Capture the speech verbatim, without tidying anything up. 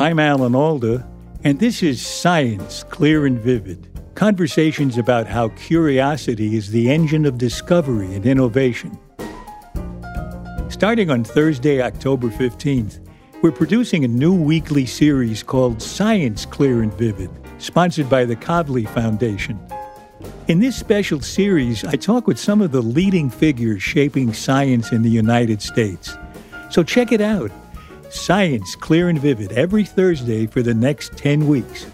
I'm Alan Alda, and this is Science Clear and Vivid, conversations about how curiosity is the engine of discovery and innovation. Starting on Thursday, October fifteenth, we're producing a new weekly series called Science Clear and Vivid, sponsored by the Kavli Foundation. In this special series, I talk with some of the leading figures shaping science in the United States. So check it out. Science Clear and Vivid every Thursday for the next ten weeks.